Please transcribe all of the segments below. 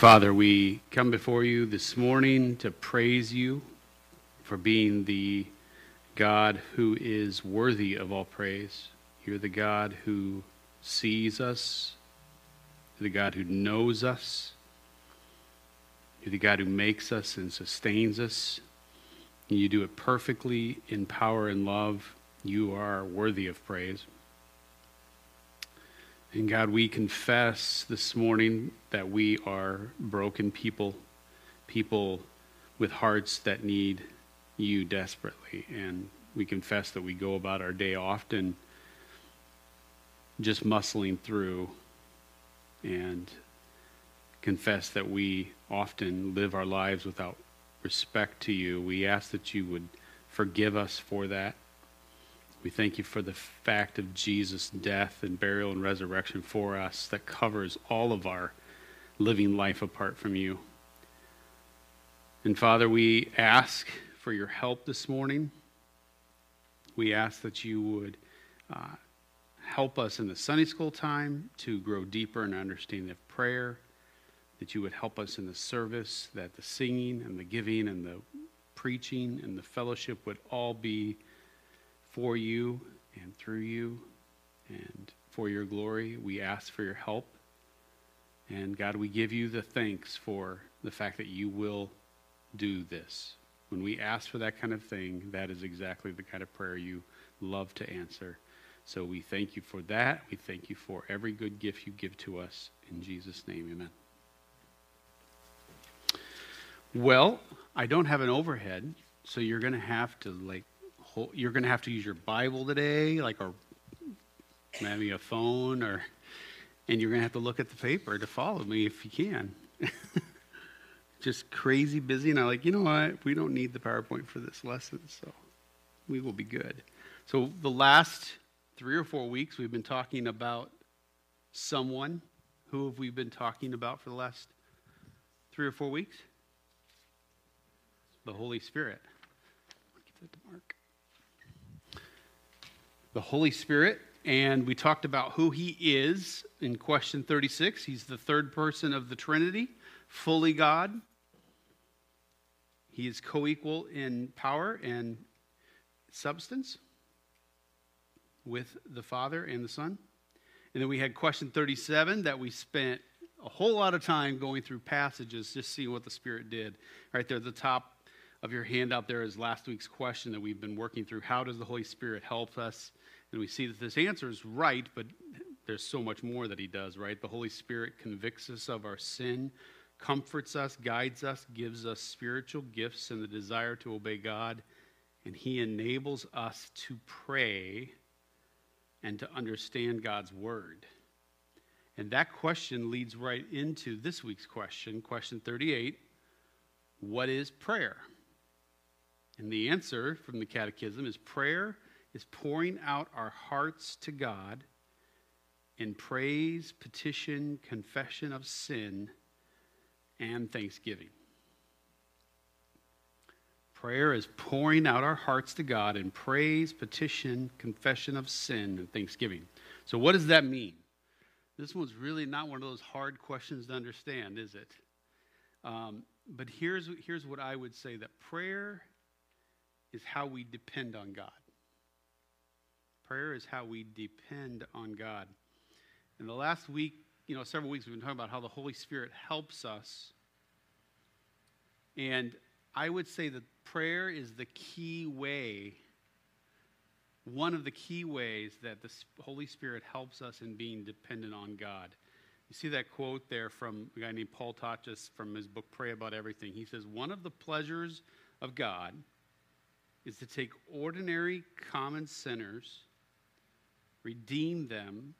Father, we come before you this morning to praise you for being the God who is worthy of all praise. You're the God who sees us. You're the God who knows us. You're the God who makes us and sustains us. And you do it perfectly in power and love. You are worthy of praise. And God, we confess this morning that we are broken people, people with hearts that need you desperately. And we confess that we go about our day often just muscling through, and confess that we often live our lives without respect to you. We ask that you would forgive us for that. We thank you for the fact of Jesus' death and burial and resurrection for us that covers all of our living life apart from you. And Father, we ask for your help this morning. We ask that you would help us in the Sunday school time to grow deeper in our understanding of prayer, that you would help us in the service, that the singing and the giving and the preaching and the fellowship would all be for you and through you and for your glory. We ask for your help. And God, we give you the thanks for the fact that you will do this. When we ask for that kind of thing, that is exactly the kind of prayer you love to answer. So we thank you for that. We thank you for every good gift you give to us. In Jesus' name, amen. Well, I don't have an overhead, so you're going to have to use your Bible today, or maybe a phone, and you're going to have to look at the paper to follow me if you can. Just crazy busy, and I'm like, you know what? We don't need the PowerPoint for this lesson, so we will be good. So the last 3 or 4 weeks, we've been talking about someone. Who have we been talking about for the last 3 or 4 weeks? The Holy Spirit. I'll give that to Mark. The Holy Spirit, and we talked about who he is in question 36. He's the third person of the Trinity, fully God. He is co-equal in power and substance with the Father and the Son. And then we had question 37 that we spent a whole lot of time going through passages, just seeing what the Spirit did. Right there at the top of your handout there is last week's question that we've been working through. How does the Holy Spirit help us? And we see that this answer is right, but there's so much more that he does, right? The Holy Spirit convicts us of our sin, comforts us, guides us, gives us spiritual gifts and the desire to obey God, and he enables us to pray and to understand God's word. And that question leads right into this week's question, question 38, what is prayer? And the answer from the Catechism is prayer is pouring out our hearts to God in praise, petition, confession of sin, and thanksgiving. Prayer is pouring out our hearts to God in praise, petition, confession of sin, and thanksgiving. So what does that mean? This one's really not one of those hard questions to understand, is it? But here's what I would say, that prayer is how we depend on God. Prayer is how we depend on God. And the last week, several weeks, we've been talking about how the Holy Spirit helps us. And I would say that prayer is the key way, one of the key ways that the Holy Spirit helps us in being dependent on God. You see that quote there from a guy named Paul Tautges from his book, Pray About Everything. He says, one of the pleasures of God is to take ordinary common sinners, redeem them,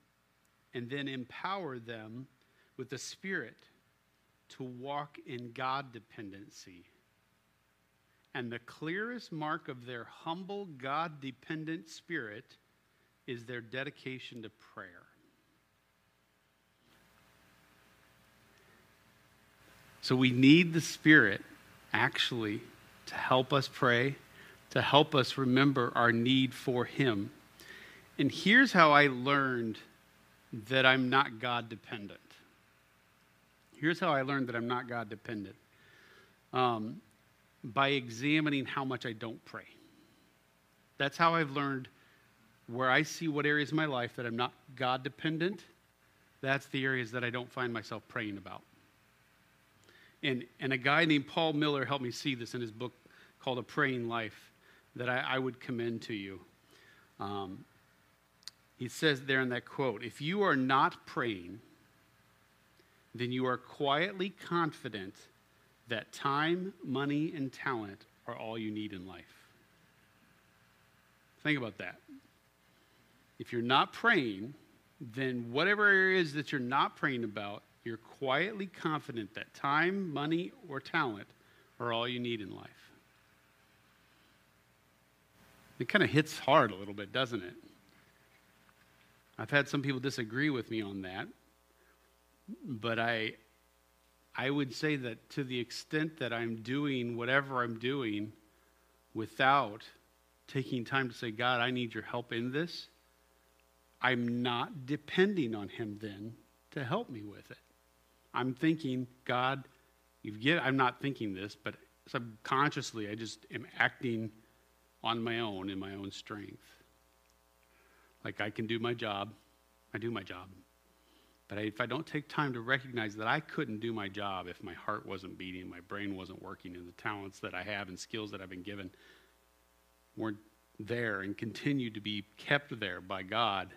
and then empower them with the Spirit to walk in God dependency. And the clearest mark of their humble, God-dependent spirit is their dedication to prayer. So we need the Spirit, actually, to help us pray, to help us remember our need for him. And here's how I learned that I'm not God-dependent. Here's how I learned that I'm not God-dependent. By examining how much I don't pray. That's how I've learned where I see what areas of my life that I'm not God-dependent, that's the areas that I don't find myself praying about. And a guy named Paul Miller helped me see this in his book called A Praying Life that I would commend to you. He says there in that quote, if you are not praying, then you are quietly confident that time, money, and talent are all you need in life. Think about that. If you're not praying, then whatever areas that you're not praying about, you're quietly confident that time, money, or talent are all you need in life. It kind of hits hard a little bit, doesn't it? I've had some people disagree with me on that, but I would say that to the extent that I'm doing whatever I'm doing without taking time to say, God, I need your help in this, I'm not depending on him then to help me with it. I'm thinking, God, I'm not thinking this, but subconsciously I just am acting on my own in my own strength. Like I can do my job. I do my job. But if I don't take time to recognize that I couldn't do my job if my heart wasn't beating, my brain wasn't working, and the talents that I have and skills that I've been given weren't there and continue to be kept there by God,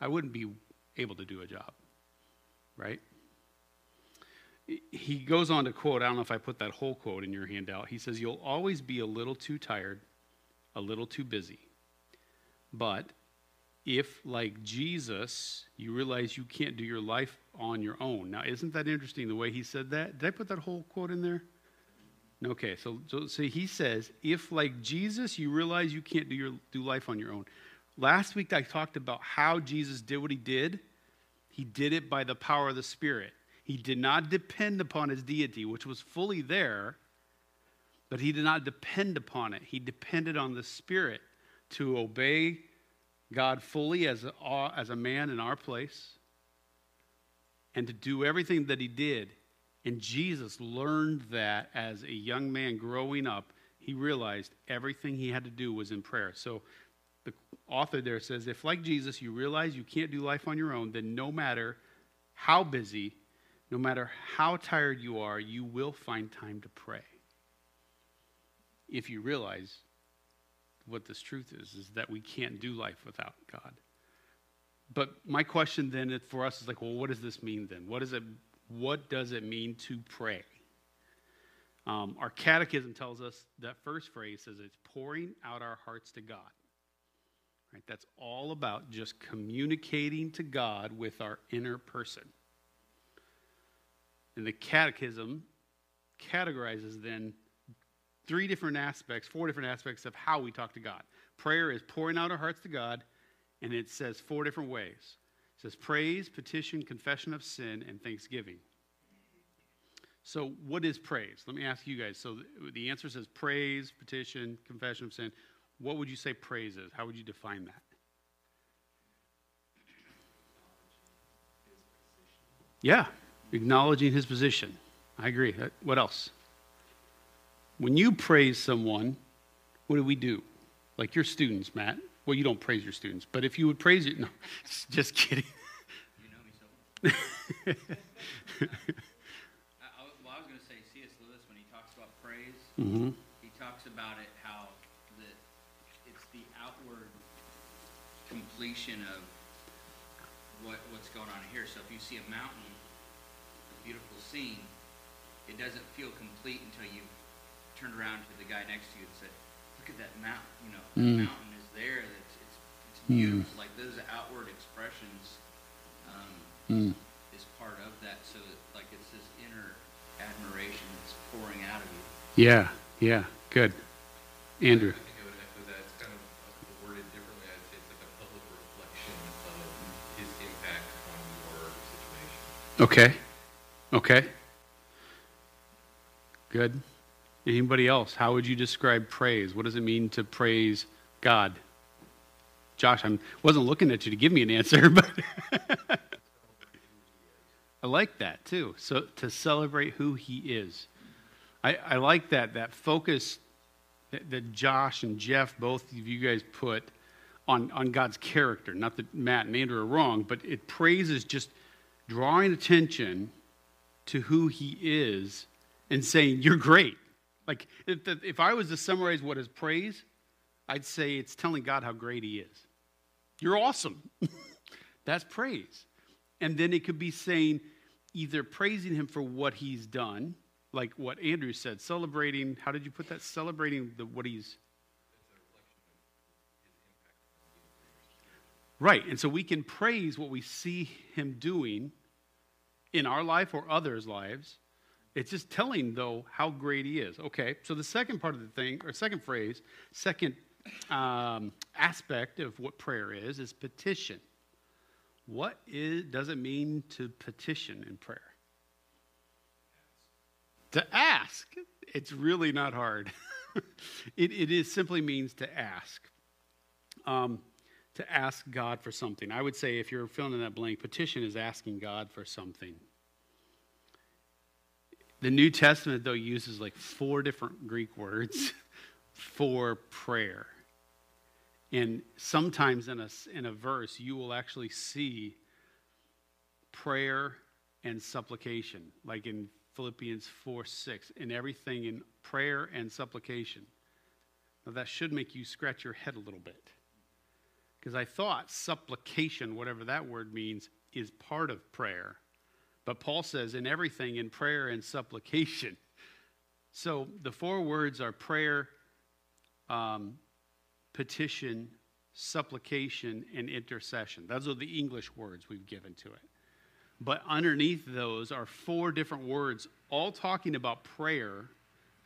I wouldn't be able to do a job, right? He goes on to quote, I don't know if I put that whole quote in your handout. He says, you'll always be a little too tired, a little too busy. But if, like Jesus, you realize you can't do your life on your own. Now, isn't that interesting the way he said that? Did I put that whole quote in there? Okay, so he says, if like Jesus, you realize you can't do life on your own. Last week I talked about how Jesus did what he did. He did it by the power of the Spirit. He did not depend upon his deity, which was fully there, but he did not depend upon it. He depended on the Spirit to obey God fully as a man in our place and to do everything that he did. And Jesus learned that as a young man growing up, he realized everything he had to do was in prayer. So the author there says, if like Jesus, you realize you can't do life on your own, then no matter how busy, no matter how tired you are, you will find time to pray. If you realize what this truth is that we can't do life without God. But my question then for us is like, well, what does this mean then? What does it mean to pray? Our catechism tells us that first phrase says it's pouring out our hearts to God. Right? That's all about just communicating to God with our inner person. And the catechism categorizes then four different aspects of how we talk to God. Prayer is pouring out our hearts to God, and it says four different ways. It says praise, petition, confession of sin, and thanksgiving. So what is praise? Let me ask you guys. So the answer says praise, petition, confession of sin. What would you say praise is? How would you define that? Yeah, acknowledging his position. I agree. What else? When you praise someone, what do we do? Like your students, Matt. Well, you don't praise your students, but if you would praise it, no, just kidding. You know me so well. I was going to say C.S. Lewis, when he talks about praise, he talks about it how it's the outward completion of what's going on here. So if you see a mountain, a beautiful scene, it doesn't feel complete until you turn around to the guy next to you and say, look at that mountain, you know, that mountain is there, it's beautiful. Like those outward expressions is part of that. So like it's this inner admiration that's pouring out of you. Yeah, good. Andrew. I think I would echo that. It's kind of worded differently. I'd say it's like a public reflection of his impact on your situation. Okay. Good. Anybody else? How would you describe praise? What does it mean to praise God? Josh, I wasn't looking at you to give me an answer, but I like that too. So to celebrate who he is. I like that focus that Josh and Jeff, both of you guys, put on God's character. Not that Matt and Andrew are wrong, but it praises just drawing attention to who he is and saying, you're great. Like, if I was to summarize what is praise, I'd say it's telling God how great he is. You're awesome. That's praise. And then it could be saying, either praising him for what he's done, like what Andrew said, celebrating, how did you put that? Celebrating what he's... Right, and so we can praise what we see him doing in our life or others' lives. It's just telling, though, how great he is. Okay, so the second part of the thing, or second phrase, second aspect of what prayer is petition. What does it mean to petition in prayer? To ask. It's really not hard. It is simply means to ask. To ask God for something. I would say if you're filling in that blank, petition is asking God for something. The New Testament, though, uses like 4 different Greek words for prayer. And sometimes in a verse, you will actually see prayer and supplication, like in Philippians 4:6, in everything in prayer and supplication. Now, that should make you scratch your head a little bit, because I thought supplication, whatever that word means, is part of prayer. But Paul says, in everything in prayer and supplication. So the 4 words are prayer, petition, supplication, and intercession. Those are the English words we've given to it. But underneath those are 4 different words, all talking about prayer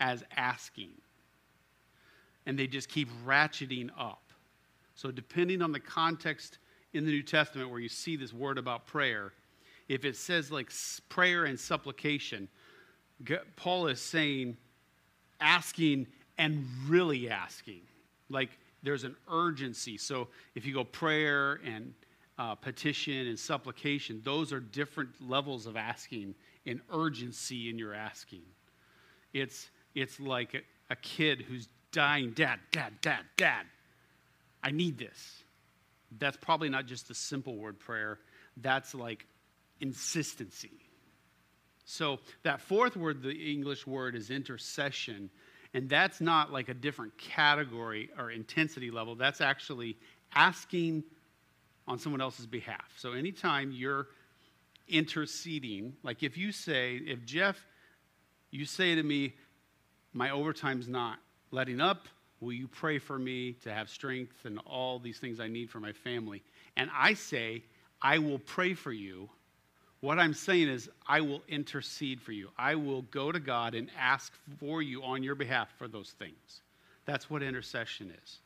as asking. And they just keep ratcheting up. So depending on the context in the New Testament where you see this word about prayer, if it says like prayer and supplication, Paul is saying asking and really asking. Like there's an urgency. So if you go prayer and petition and supplication, those are different levels of asking and urgency in your asking. It's like a kid who's dying, Dad, I need this. That's probably not just the simple word prayer. That's like insistency. So that 4th word, the English word, is intercession, and that's not like a different category or intensity level. That's actually asking on someone else's behalf. So anytime you're interceding, like if you say, if Jeff, you say to me, my overtime's not letting up, will you pray for me to have strength and all these things I need for my family? And I say, I will pray for you. What I'm saying is, I will intercede for you. I will go to God and ask for you on your behalf for those things. That's what intercession is.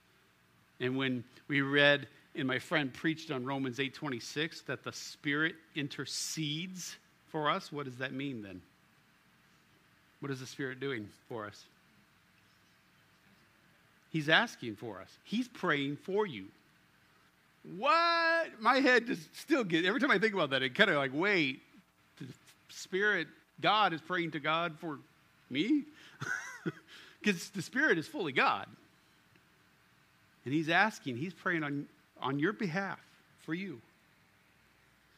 And when we read, and my friend preached on Romans 8:26, that the Spirit intercedes for us, what does that mean then? What is the Spirit doing for us? He's asking for us. He's praying for you. What? My head just still gets, every time I think about that, it kind of like, wait, the Spirit, God is praying to God for me? Because the Spirit is fully God. And he's asking, he's praying on your behalf for you.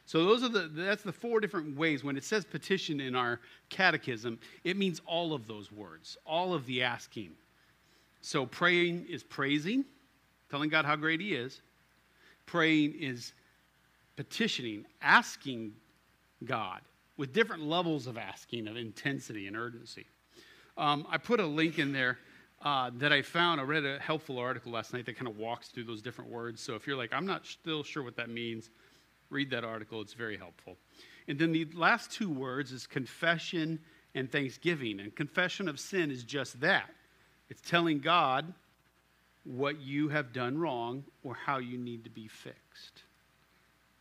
So that's the 4 different ways. When it says petition in our catechism, it means all of those words, all of the asking. So praying is praising, telling God how great he is. Praying is petitioning, asking God with different levels of asking, of intensity and urgency. I put a link in there that I found. I read a helpful article last night that kind of walks through those different words. So if you're like, I'm not still sure what that means, read that article. It's very helpful. And then the last 2 words is confession and thanksgiving. And confession of sin is just that. It's telling God what you have done wrong or how you need to be fixed.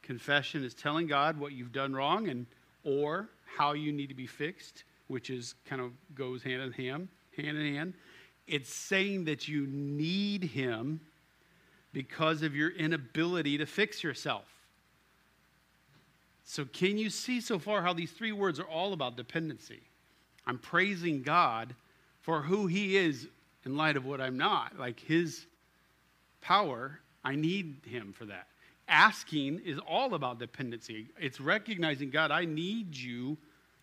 Confession is telling God what you've done wrong and or how you need to be fixed, which is kind of goes hand in hand. It's saying that you need him because of your inability to fix yourself. So can you see so far how these three words are all about dependency? I'm praising God for who he is in light of what I'm not. Like his power, I need him for that. Asking is all about dependency. It's recognizing, God, I need you.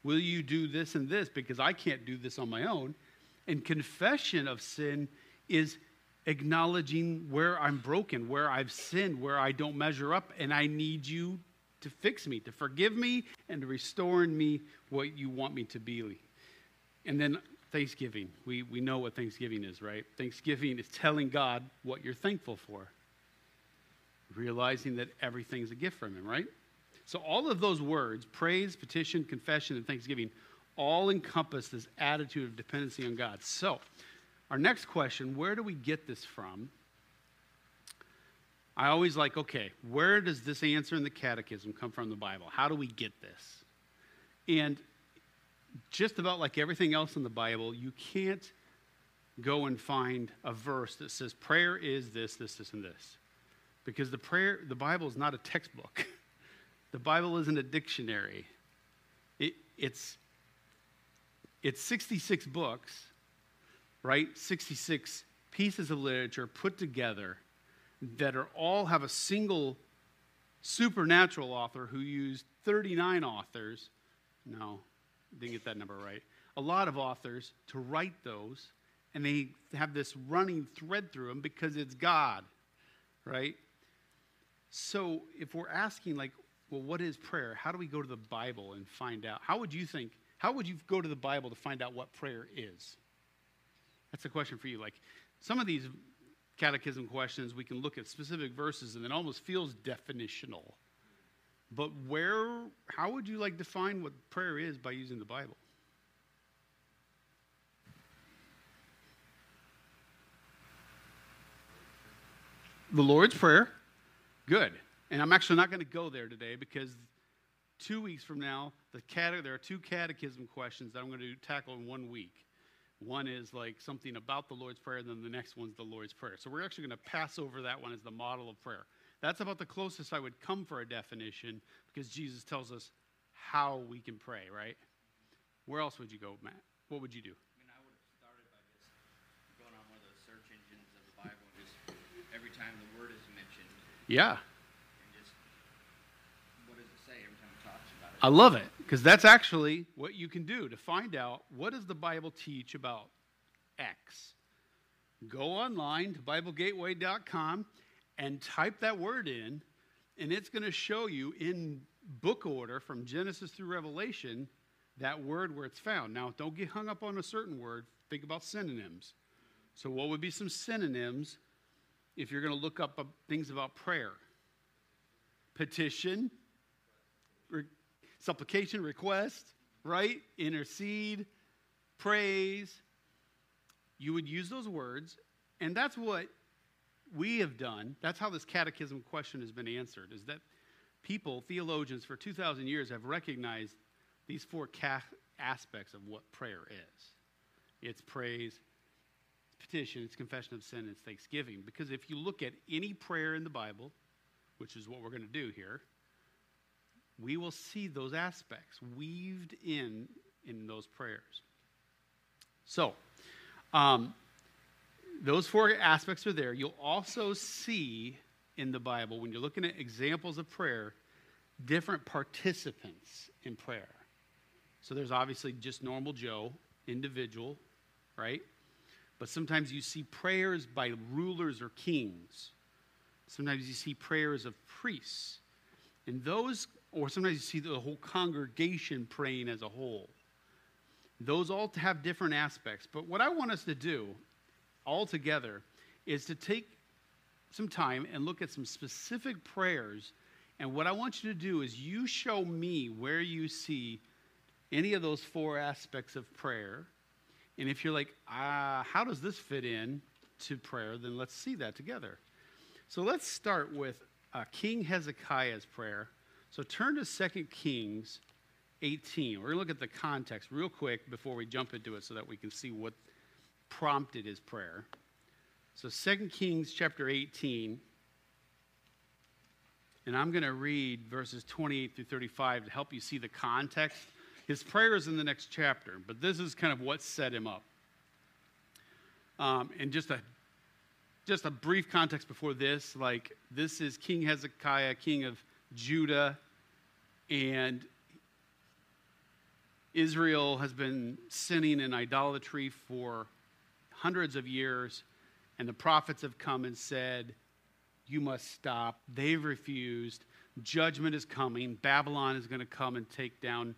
Will you do this and this? Because I can't do this on my own. And confession of sin is acknowledging where I'm broken, where I've sinned, where I don't measure up, and I need you to fix me, to forgive me, and to restore in me what you want me to be. And then thanksgiving. We know what thanksgiving is, right? Thanksgiving is telling God what you're thankful for, realizing that everything's a gift from him, right? So all of those words, praise, petition, confession, and thanksgiving, all encompass this attitude of dependency on God. So our next question, where do we get this from? I always like, okay, where does this answer in the catechism come from the Bible? How do we get this? And just about like everything else in the Bible, you can't go and find a verse that says prayer is this, this, this, and this. Because the Bible is not a textbook. The Bible isn't a dictionary. It's 66 books, right? 66 pieces of literature put together that are all have a single supernatural author who used 39 authors. No, didn't get that number right. A lot of authors to write those, and they have this running thread through them because it's God, right? So if we're asking, like, well, what is prayer? How do we go to the Bible and find out? How would you go to the Bible to find out what prayer is? That's a question for you. Like, some of these catechism questions, we can look at specific verses and it almost feels definitional. But how would you like define what prayer is by using the Bible? The Lord's Prayer. Good. And I'm actually not going to go there today because 2 weeks from now, there are two catechism questions that I'm going to tackle in 1 week. One is like something about the Lord's Prayer, and then the next one's the Lord's Prayer. So we're actually going to pass over that one as the model of prayer. That's about the closest I would come for a definition because Jesus tells us how we can pray, right? Where else would you go, Matt? What would you do? I mean, I would have started by just going on one of those search engines of the Bible, and just every time the word is mentioned. Yeah. I love it, because that's actually what you can do to find out what does the Bible teach about X. Go online to BibleGateway.com and type that word in, and it's going to show you in book order from Genesis through Revelation that word where it's found. Now, don't get hung up on a certain word. Think about synonyms. So what would be some synonyms if you're going to look up things about prayer? Petition. Supplication, request, right? Intercede, praise. You would use those words, and that's what we have done. That's how this catechism question has been answered, is that people, theologians, for 2,000 years have recognized these four aspects of what prayer is. It's praise, it's petition, it's confession of sin, it's thanksgiving. Because if you look at any prayer in the Bible, which is what we're going to do here, we will see those aspects weaved in those prayers. So, those four aspects are there. You'll also see in the Bible, when you're looking at examples of prayer, different participants in prayer. So there's obviously just normal Joe, individual, right? But sometimes you see prayers by rulers or kings. Sometimes you see prayers of priests. And those... Or sometimes you see the whole congregation praying as a whole. Those all have different aspects. But what I want us to do all together is to take some time and look at some specific prayers. And what I want you to do is you show me where you see any of those four aspects of prayer. And if you're like, how does this fit in to prayer? Then let's see that together. So let's start with King Hezekiah's prayer. So turn to 2 Kings 18. We're going to look at the context real quick before we jump into it so that we can see what prompted his prayer. So 2 Kings chapter 18. And I'm going to read verses 28 through 35 to help you see the context. His prayer is in the next chapter, but this is kind of what set him up. And just a brief context before this, like this is King Hezekiah, king of Judah, and Israel has been sinning in idolatry for hundreds of years, and the prophets have come and said, you must stop. They've refused. Judgment is coming. Babylon is going to come and take down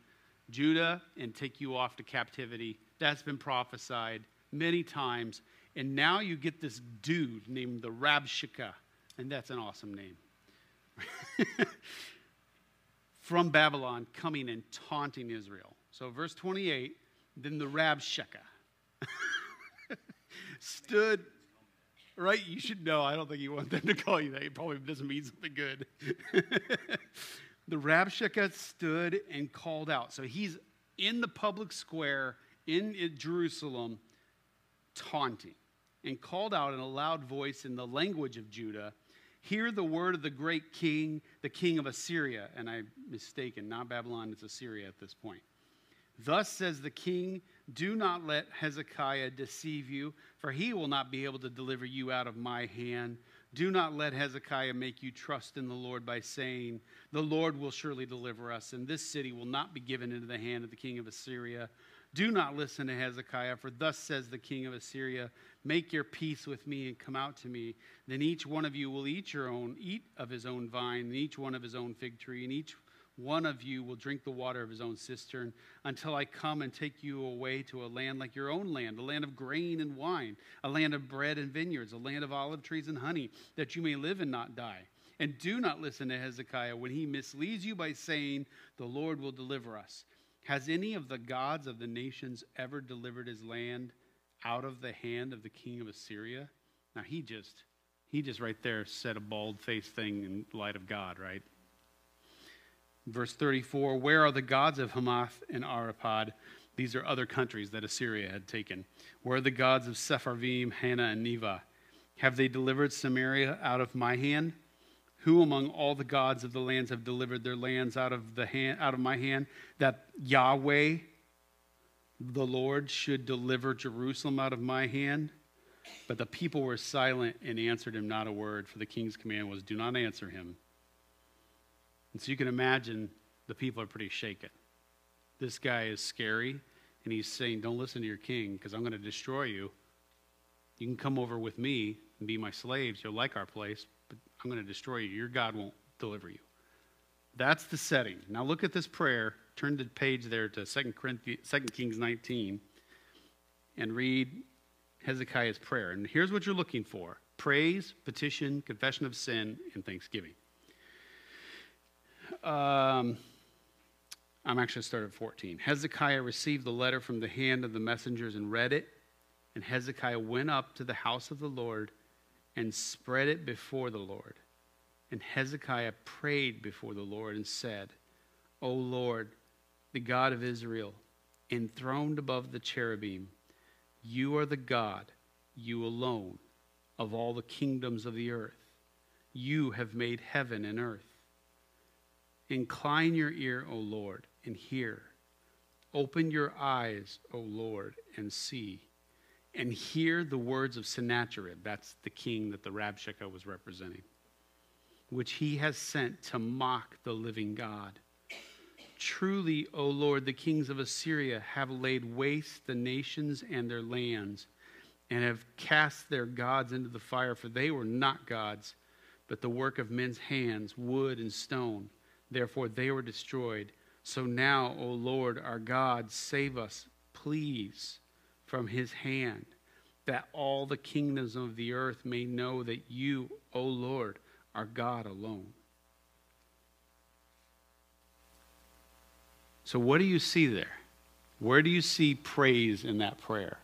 Judah and take you off to captivity. That's been prophesied many times. And now you get this dude named the Rabshakeh, and that's an awesome name, from Babylon coming and taunting Israel. So verse 28, then the Rabshakeh stood, right? You should know. I don't think you want them to call you that. It probably doesn't mean something good. The Rabshakeh stood and called out. So he's in the public square in Jerusalem taunting, and called out in a loud voice in the language of Judah, hear the word of the great king, the king of Assyria. And I'm mistaken, not Babylon, it's Assyria at this point. Thus says the king, do not let Hezekiah deceive you, for he will not be able to deliver you out of my hand. Do not let Hezekiah make you trust in the Lord by saying, the Lord will surely deliver us, and this city will not be given into the hand of the king of Assyria. Do not listen to Hezekiah, for thus says the king of Assyria, make your peace with me and come out to me. Then each one of you will eat of his own vine, and each one of his own fig tree, and each one of you will drink the water of his own cistern, until I come and take you away to a land like your own land, a land of grain and wine, a land of bread and vineyards, a land of olive trees and honey, that you may live and not die. And do not listen to Hezekiah when he misleads you by saying, the Lord will deliver us. Has any of the gods of the nations ever delivered his land out of the hand of the king of Assyria? Now, he just right there said a bald-faced thing in light of God, right? Verse 34, where are the gods of Hamath and Arpad? These are other countries that Assyria had taken. Where are the gods of Sepharvaim, Hana, and Neva? Have they delivered Samaria out of my hand? Who among all the gods of the lands have delivered their lands out of my hand, that Yahweh, the Lord, should deliver Jerusalem out of my hand? But the people were silent and answered him not a word, for the king's command was, do not answer him. And so you can imagine the people are pretty shaken. This guy is scary, and he's saying, don't listen to your king, because I'm going to destroy you. You can come over with me and be my slaves. You'll like our place. I'm going to destroy you. Your God won't deliver you. That's the setting. Now look at this prayer. Turn the page there to 2 Kings 19 and read Hezekiah's prayer. And here's what you're looking for. Praise, petition, confession of sin, and thanksgiving. I'm actually starting at 14. Hezekiah received the letter from the hand of the messengers and read it. And Hezekiah went up to the house of the Lord and spread it before the Lord. And Hezekiah prayed before the Lord and said, O Lord, the God of Israel, enthroned above the cherubim, you are the God, you alone, of all the kingdoms of the earth. You have made heaven and earth. Incline your ear, O Lord, and hear. Open your eyes, O Lord, and see. And hear the words of Sennacherib, that's the king that the Rabshakeh was representing, which he has sent to mock the living God. Truly, O Lord, the kings of Assyria have laid waste the nations and their lands, and have cast their gods into the fire, for they were not gods, but the work of men's hands, wood and stone. Therefore they were destroyed. So now, O Lord, our God, save us, please, from his hand, that all the kingdoms of the earth may know that you, O Lord, are God alone. So what do you see there? Where do you see praise in that prayer?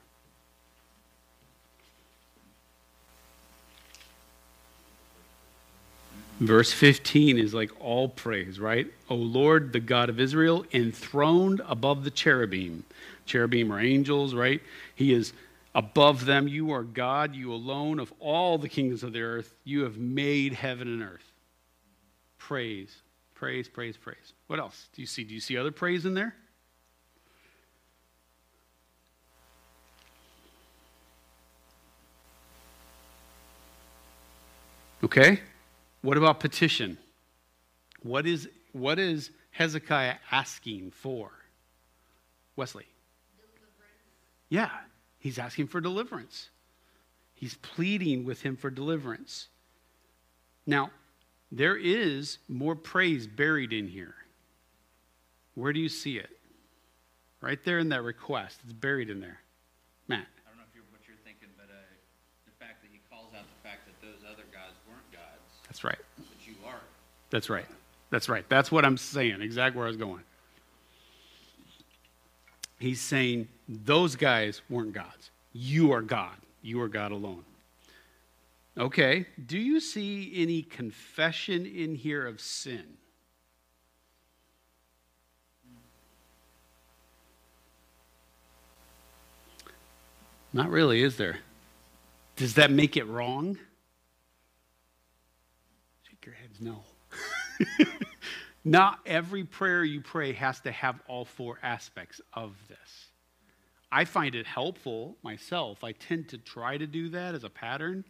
Verse 15 is like all praise, right? O Lord, the God of Israel, enthroned above the cherubim. Cherubim are angels, right? He is above them. You are God, you alone, of all the kingdoms of the earth. You have made heaven and earth. Praise, praise, praise, praise. What else do you see? Do you see other praise in there? Okay. What about petition? What is Hezekiah asking for? Wesley. Deliverance. Yeah, he's asking for deliverance. He's pleading with him for deliverance. Now, there is more praise buried in here. Where do you see it? Right there in that request. It's buried in there. Matt. I don't know if you're, what you're thinking, but the fact that he calls out the fact that those other guys weren't gods. That's right. But you are. That's right. That's right. That's what I'm saying. Exactly where I was going. He's saying those guys weren't gods. You are God. You are God alone. Okay. Do you see any confession in here of sin? Not really, is there? Does that make it wrong? Shake your heads no. Not every prayer you pray has to have all four aspects of this. I find it helpful myself. I tend to try to do that as a pattern,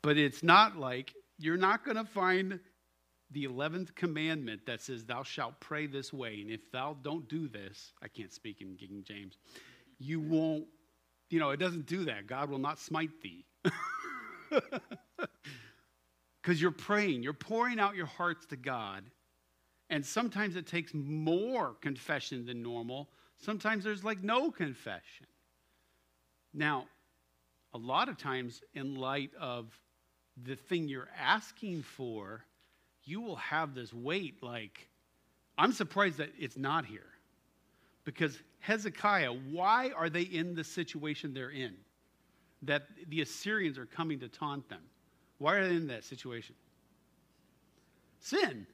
but it's not like you're not going to find the 11th commandment that says, thou shalt pray this way, and if thou don't do this, I can't speak in King James, you won't, you know, it doesn't do that. God will not smite thee. Because you're praying, you're pouring out your hearts to God. And sometimes it takes more confession than normal. Sometimes there's like no confession. Now, a lot of times in light of the thing you're asking for, you will have this weight like, I'm surprised that it's not here. Because Hezekiah, why are they in the situation they're in? That the Assyrians are coming to taunt them. Why are they in that situation? Sin.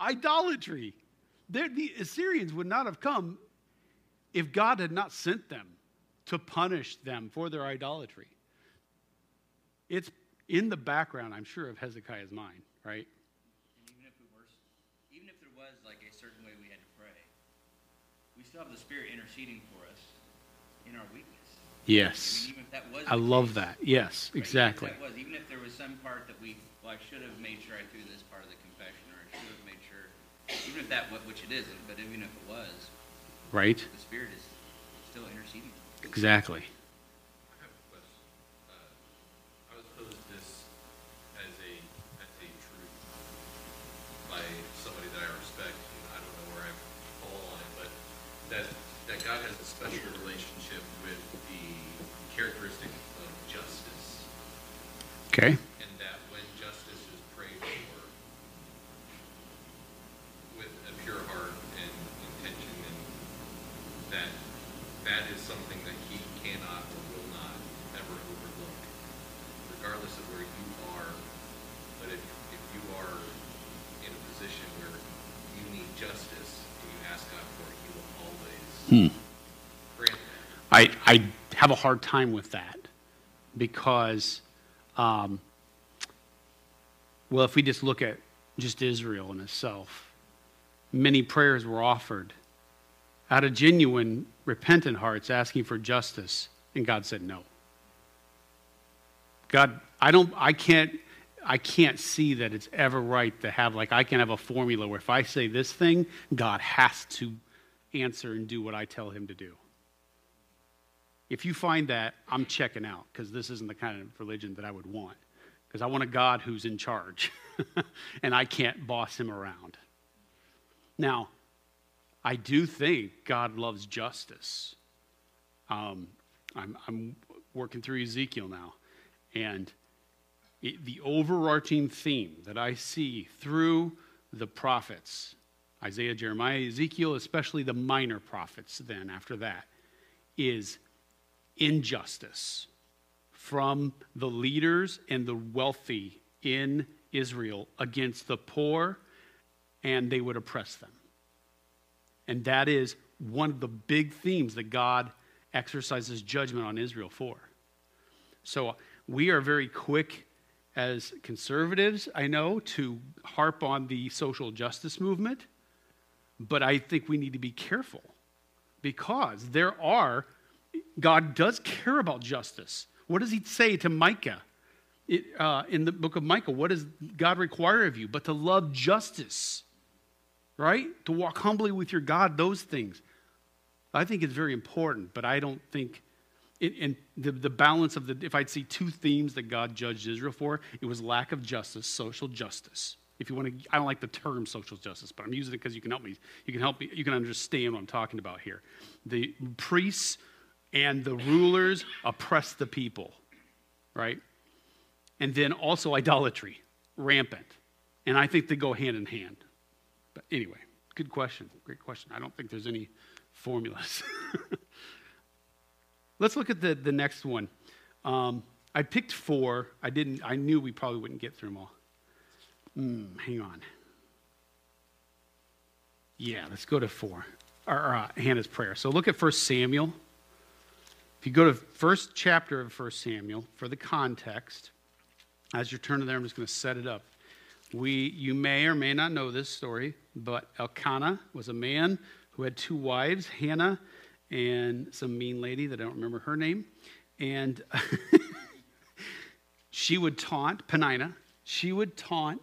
Idolatry. The Assyrians would not have come if God had not sent them to punish them for their idolatry. It's in the background, I'm sure, of Hezekiah's mind, right? And even if there was like a certain way we had to pray, we still have the Spirit interceding for us in our weakness. Yes. I mean, even if that was I love that. Yes, right? Exactly. Even if there was some part that we, well, I should have made sure I threw this part of the confession, or I should have made sure, even if that, which it isn't, but even if it was, right? The Spirit is still interceding. Exactly. I have a question. I was posed this as a truth by somebody that I respect, and I don't know where I fall on it, but that God has a special relationship with the characteristic of justice. Okay. And that when justice is prayed for with a pure heart and intention, and that is something that he cannot or will not ever overlook, regardless of where you are. But if you are in a position where you need justice and you ask God for it, he will always grant that. I have a hard time with that because, well, if we just look at just Israel in itself, many prayers were offered out of genuine, repentant hearts asking for justice, and God said no. God, I can't see that it's ever right to have, like, I can have a formula where if I say this thing, God has to answer and do what I tell him to do. If you find that, I'm checking out, because this isn't the kind of religion that I would want, because I want a God who's in charge, and I can't boss him around. Now, I do think God loves justice. I'm working through Ezekiel now, and the overarching theme that I see through the prophets, Isaiah, Jeremiah, Ezekiel, especially the minor prophets then after that, is injustice from the leaders and the wealthy in Israel against the poor, and they would oppress them. And that is one of the big themes that God exercises judgment on Israel for. So we are very quick as conservatives, I know, to harp on the social justice movement, but I think we need to be careful because there are, God does care about justice. What does he say to Micah? In the book of Micah, what does God require of you? But to love justice, right? To walk humbly with your God, those things. I think it's very important, but I don't think, and the balance of the, if I'd see two themes that God judged Israel for, it was lack of justice, social justice. If you want to, I don't like the term social justice, but I'm using it because you can help me. You can understand what I'm talking about here. The priests and the rulers oppress the people, right? And then also idolatry, rampant. And I think they go hand in hand. But anyway, good question, great question. I don't think there's any formulas. Let's look at the next one. I picked four. I knew we probably wouldn't get through them all. Hang on. Yeah, let's go to four. Hannah's prayer. So look at 1 Samuel. If you go to first chapter of 1 Samuel for the context, as you're turning there, I'm just going to set it up. You may or may not know this story, but Elkanah was a man who had two wives, Hannah and some mean lady that I don't remember her name. And she would taunt Penina. She would taunt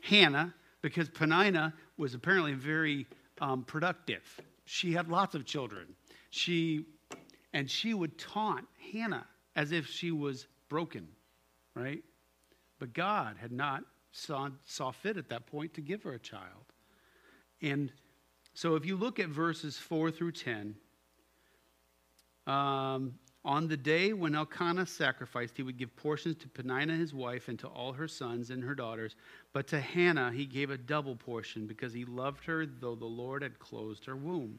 Hannah because Penina was apparently very productive. She had lots of children. She would taunt Hannah as if she was broken, right? But God had not saw fit at that point to give her a child. And so if you look at verses 4 through 10, on the day when Elkanah sacrificed, he would give portions to Peninnah his wife and to all her sons and her daughters. But to Hannah he gave a double portion because he loved her, though the Lord had closed her womb.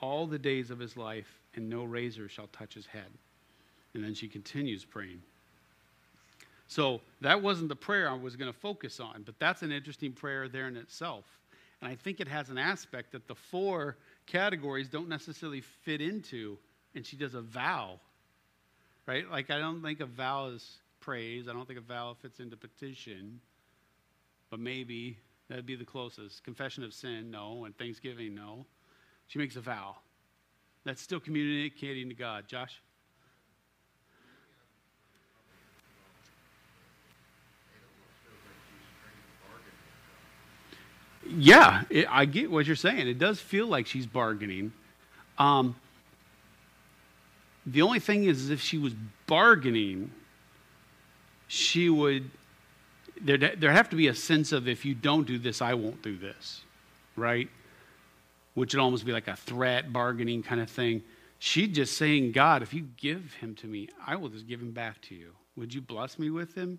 all the days of his life, and no razor shall touch his head. And then she continues praying. So that wasn't the prayer I was going to focus on, but that's an interesting prayer there in itself. And I think it has an aspect that the four categories don't necessarily fit into, and she does a vow, right? Like, I don't think a vow is praise. I don't think a vow fits into petition, but maybe that'd be the closest. Confession of sin, no, and thanksgiving, no. She makes a vow. That's still communicating to God. Josh? Yeah, I get what you're saying. It does feel like she's bargaining. The only thing is if she was bargaining, she would, there have to be a sense of, if you don't do this, I won't do this, right? Which would almost be like a threat, bargaining kind of thing. She's just saying, God, if you give him to me, I will just give him back to you. Would you bless me with him?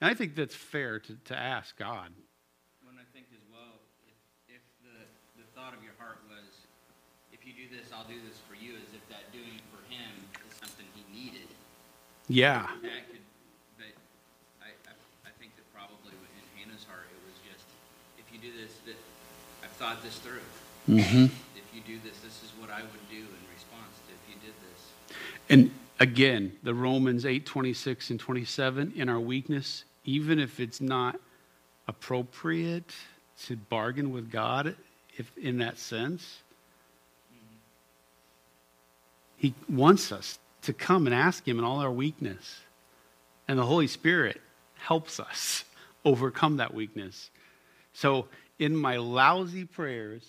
And I think that's fair to ask God. When I think as well, if the thought of your heart was, if you do this, I'll do this for you, as if that doing it for him is something he needed. Yeah. But I think that probably in Hannah's heart, it was just, if you do this, that I've thought this through. Mm-hmm. If you do this, this is what I would do in response to if you did this. And again, the Romans 8:26 and 27, in our weakness, even if it's not appropriate to bargain with God, if in that sense, he wants us to come and ask him in all our weakness. And the Holy Spirit helps us overcome that weakness. So in my lousy prayers,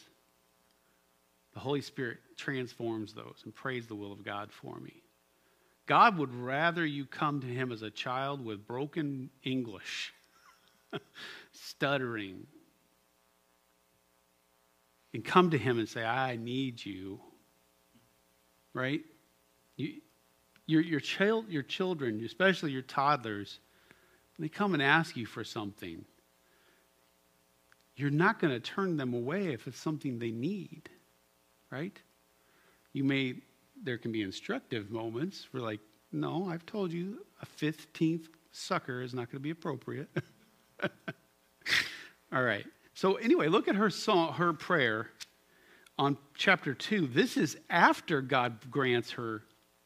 the Holy Spirit transforms those and prays the will of God for me. God would rather you come to him as a child with broken English, stuttering, and come to him and say, I need you, right? Your children, especially your toddlers, when they come and ask you for something, you're not going to turn them away if it's something they need, right? There can be instructive moments where, like, no, I've told you a 15th sucker is not going to be appropriate. All right. So anyway, look at her prayer on chapter 2. This is after God grants her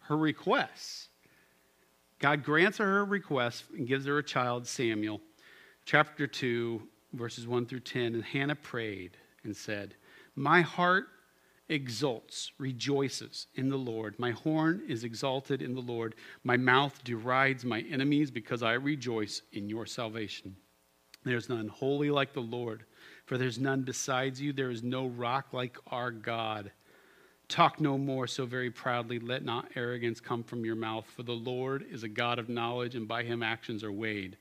requests. God grants her request and gives her a child, Samuel. Chapter 2, verses 1 through 10. And Hannah prayed and said, my heart exults, rejoices in the Lord. My horn is exalted in the Lord. My mouth derides my enemies because I rejoice in your salvation. There's none holy like the Lord, for there's none besides you. There is no rock like our God. Talk no more so very proudly. Let not arrogance come from your mouth, for the Lord is a God of knowledge, and by him actions are weighed.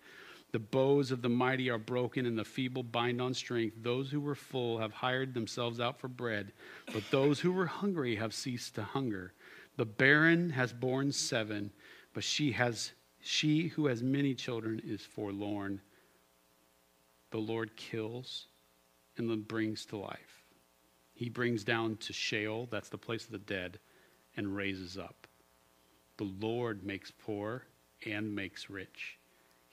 The bows of the mighty are broken, and the feeble bind on strength. Those who were full have hired themselves out for bread, but those who were hungry have ceased to hunger. The barren has borne 7, but she who has many children is forlorn. The Lord kills and then brings to life. He brings down to Sheol, that's the place of the dead, and raises up. The Lord makes poor and makes rich.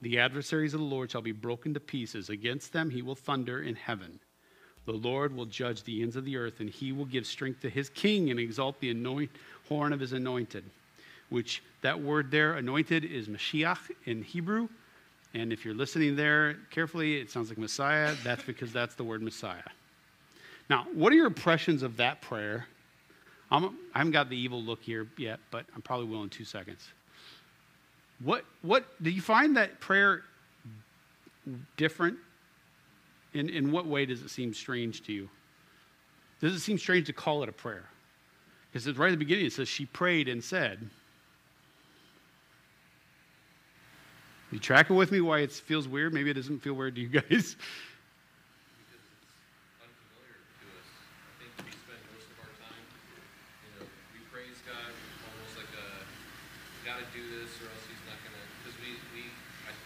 The adversaries of the Lord shall be broken to pieces. Against them he will thunder in heaven. The Lord will judge the ends of the earth, and he will give strength to his king and exalt the horn of his anointed. Which, that word there, anointed, is Mashiach in Hebrew. And if you're listening there carefully, it sounds like Messiah. That's because that's the word Messiah. Now, what are your impressions of that prayer? I haven't got the evil look here yet, but I probably will in 2 seconds. What do you find that prayer different? In what way does it seem strange to you? Does it seem strange to call it a prayer? Because right at the beginning it says she prayed and said. You tracking with me why it feels weird? Maybe it doesn't feel weird to you guys. Because it's unfamiliar to us. I think we spend most of our time, we praise God almost like we got to do this or else he's not going to. Because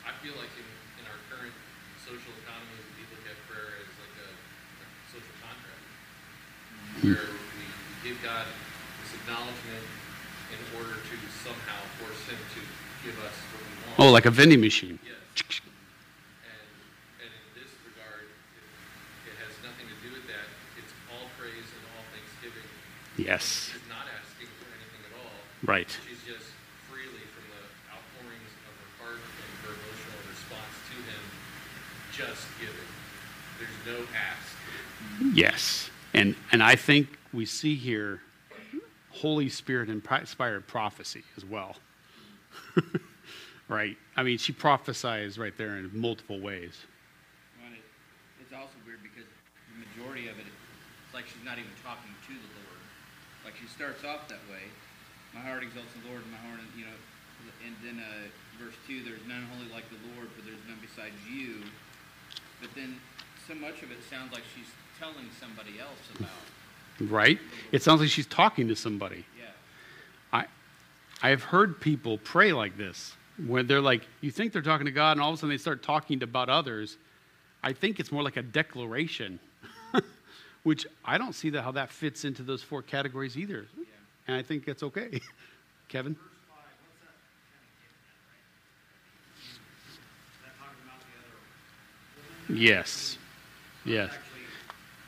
I feel like in our current social economy, we look at prayer as like a social contract where we give God this acknowledgement in order to somehow force him to give us what we want. Oh, like a vending machine. Yes. And in this regard, it has nothing to do with that. It's all praise and all thanksgiving. Yes. She's not asking for anything at all. Right. She's just freely, from the outpourings of her heart and her emotional response to him, just giving. There's no ask. Yes. And I think we see here Holy Spirit inspired prophecy as well. Right? I mean, she prophesies right there in multiple ways. Well, it's also weird because the majority of it's like she's not even talking to the Lord. Like she starts off that way. My heart exalts the Lord, and my horn, and then verse 2, there's none holy like the Lord, but there's none besides you. But then so much of it sounds like she's telling somebody else about. Right? It sounds like she's talking to somebody. Yeah. I've heard people pray like this, when they're like, you think they're talking to God, and all of a sudden they start talking about others. I think it's more like a declaration, which I don't see how that fits into those 4 categories either. Yeah. And I think that's okay. Kevin? Yes. Yes.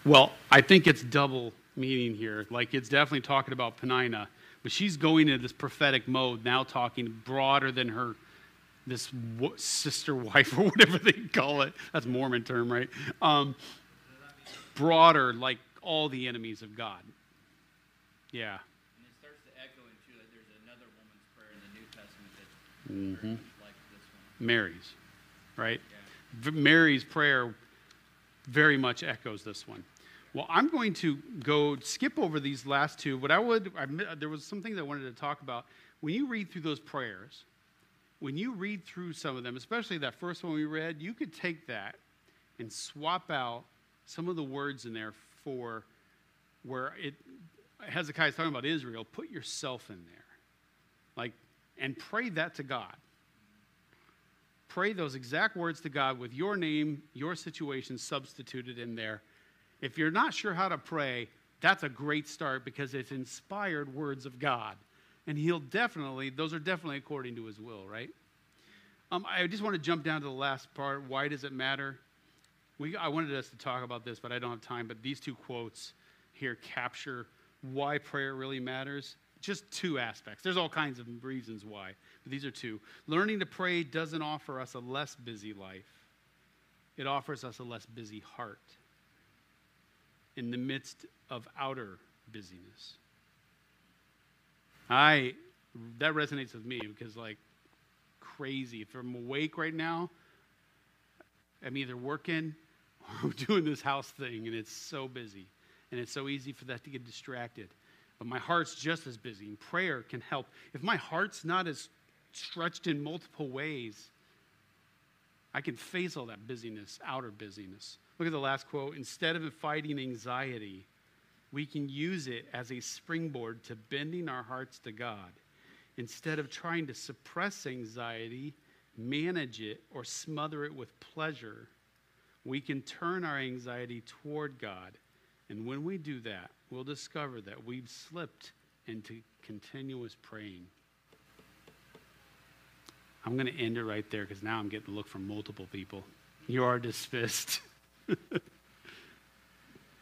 Well, I think it's double meaning here. Like, it's definitely talking about Penina, but she's going into this prophetic mode now, talking broader than her, this sister wife or whatever they call it. That's a Mormon term, right? Broader, like all the enemies of God. Yeah. And it starts to echo into, like, there's another woman's prayer in the New Testament that's like this one. Mary's, right? Yeah. Mary's prayer very much echoes this one. Well, I'm going to go skip over these last two. What there was some things I wanted to talk about. When you read through those prayers, when you read through some of them, especially that first one we read, you could take that and swap out some of the words in there for where it, Hezekiah's talking about Israel, put yourself in there. Like, and pray that to God. Pray those exact words to God with your name, your situation substituted in there. If you're not sure how to pray, that's a great start because it's inspired words of God. And those are definitely according to his will, right? I just want to jump down to the last part. Why does it matter? I wanted us to talk about this, but I don't have time. But these two quotes here capture why prayer really matters. Just two aspects. There's all kinds of reasons why, but these are two. Learning to pray doesn't offer us a less busy life. It offers us a less busy heart in the midst of outer busyness. That resonates with me because, like, crazy. If I'm awake right now, I'm either working or I'm doing this house thing, and it's so busy. And it's so easy for that to get distracted. But my heart's just as busy, and prayer can help. If my heart's not as stretched in multiple ways, I can face all that busyness, outer busyness. Look at the last quote. Instead of fighting anxiety, we can use it as a springboard to bending our hearts to God. Instead of trying to suppress anxiety, manage it, or smother it with pleasure, we can turn our anxiety toward God. And when we do that, we'll discover that we've slipped into continuous praying. I'm going to end it right there because now I'm getting to look for multiple people. You are dismissed.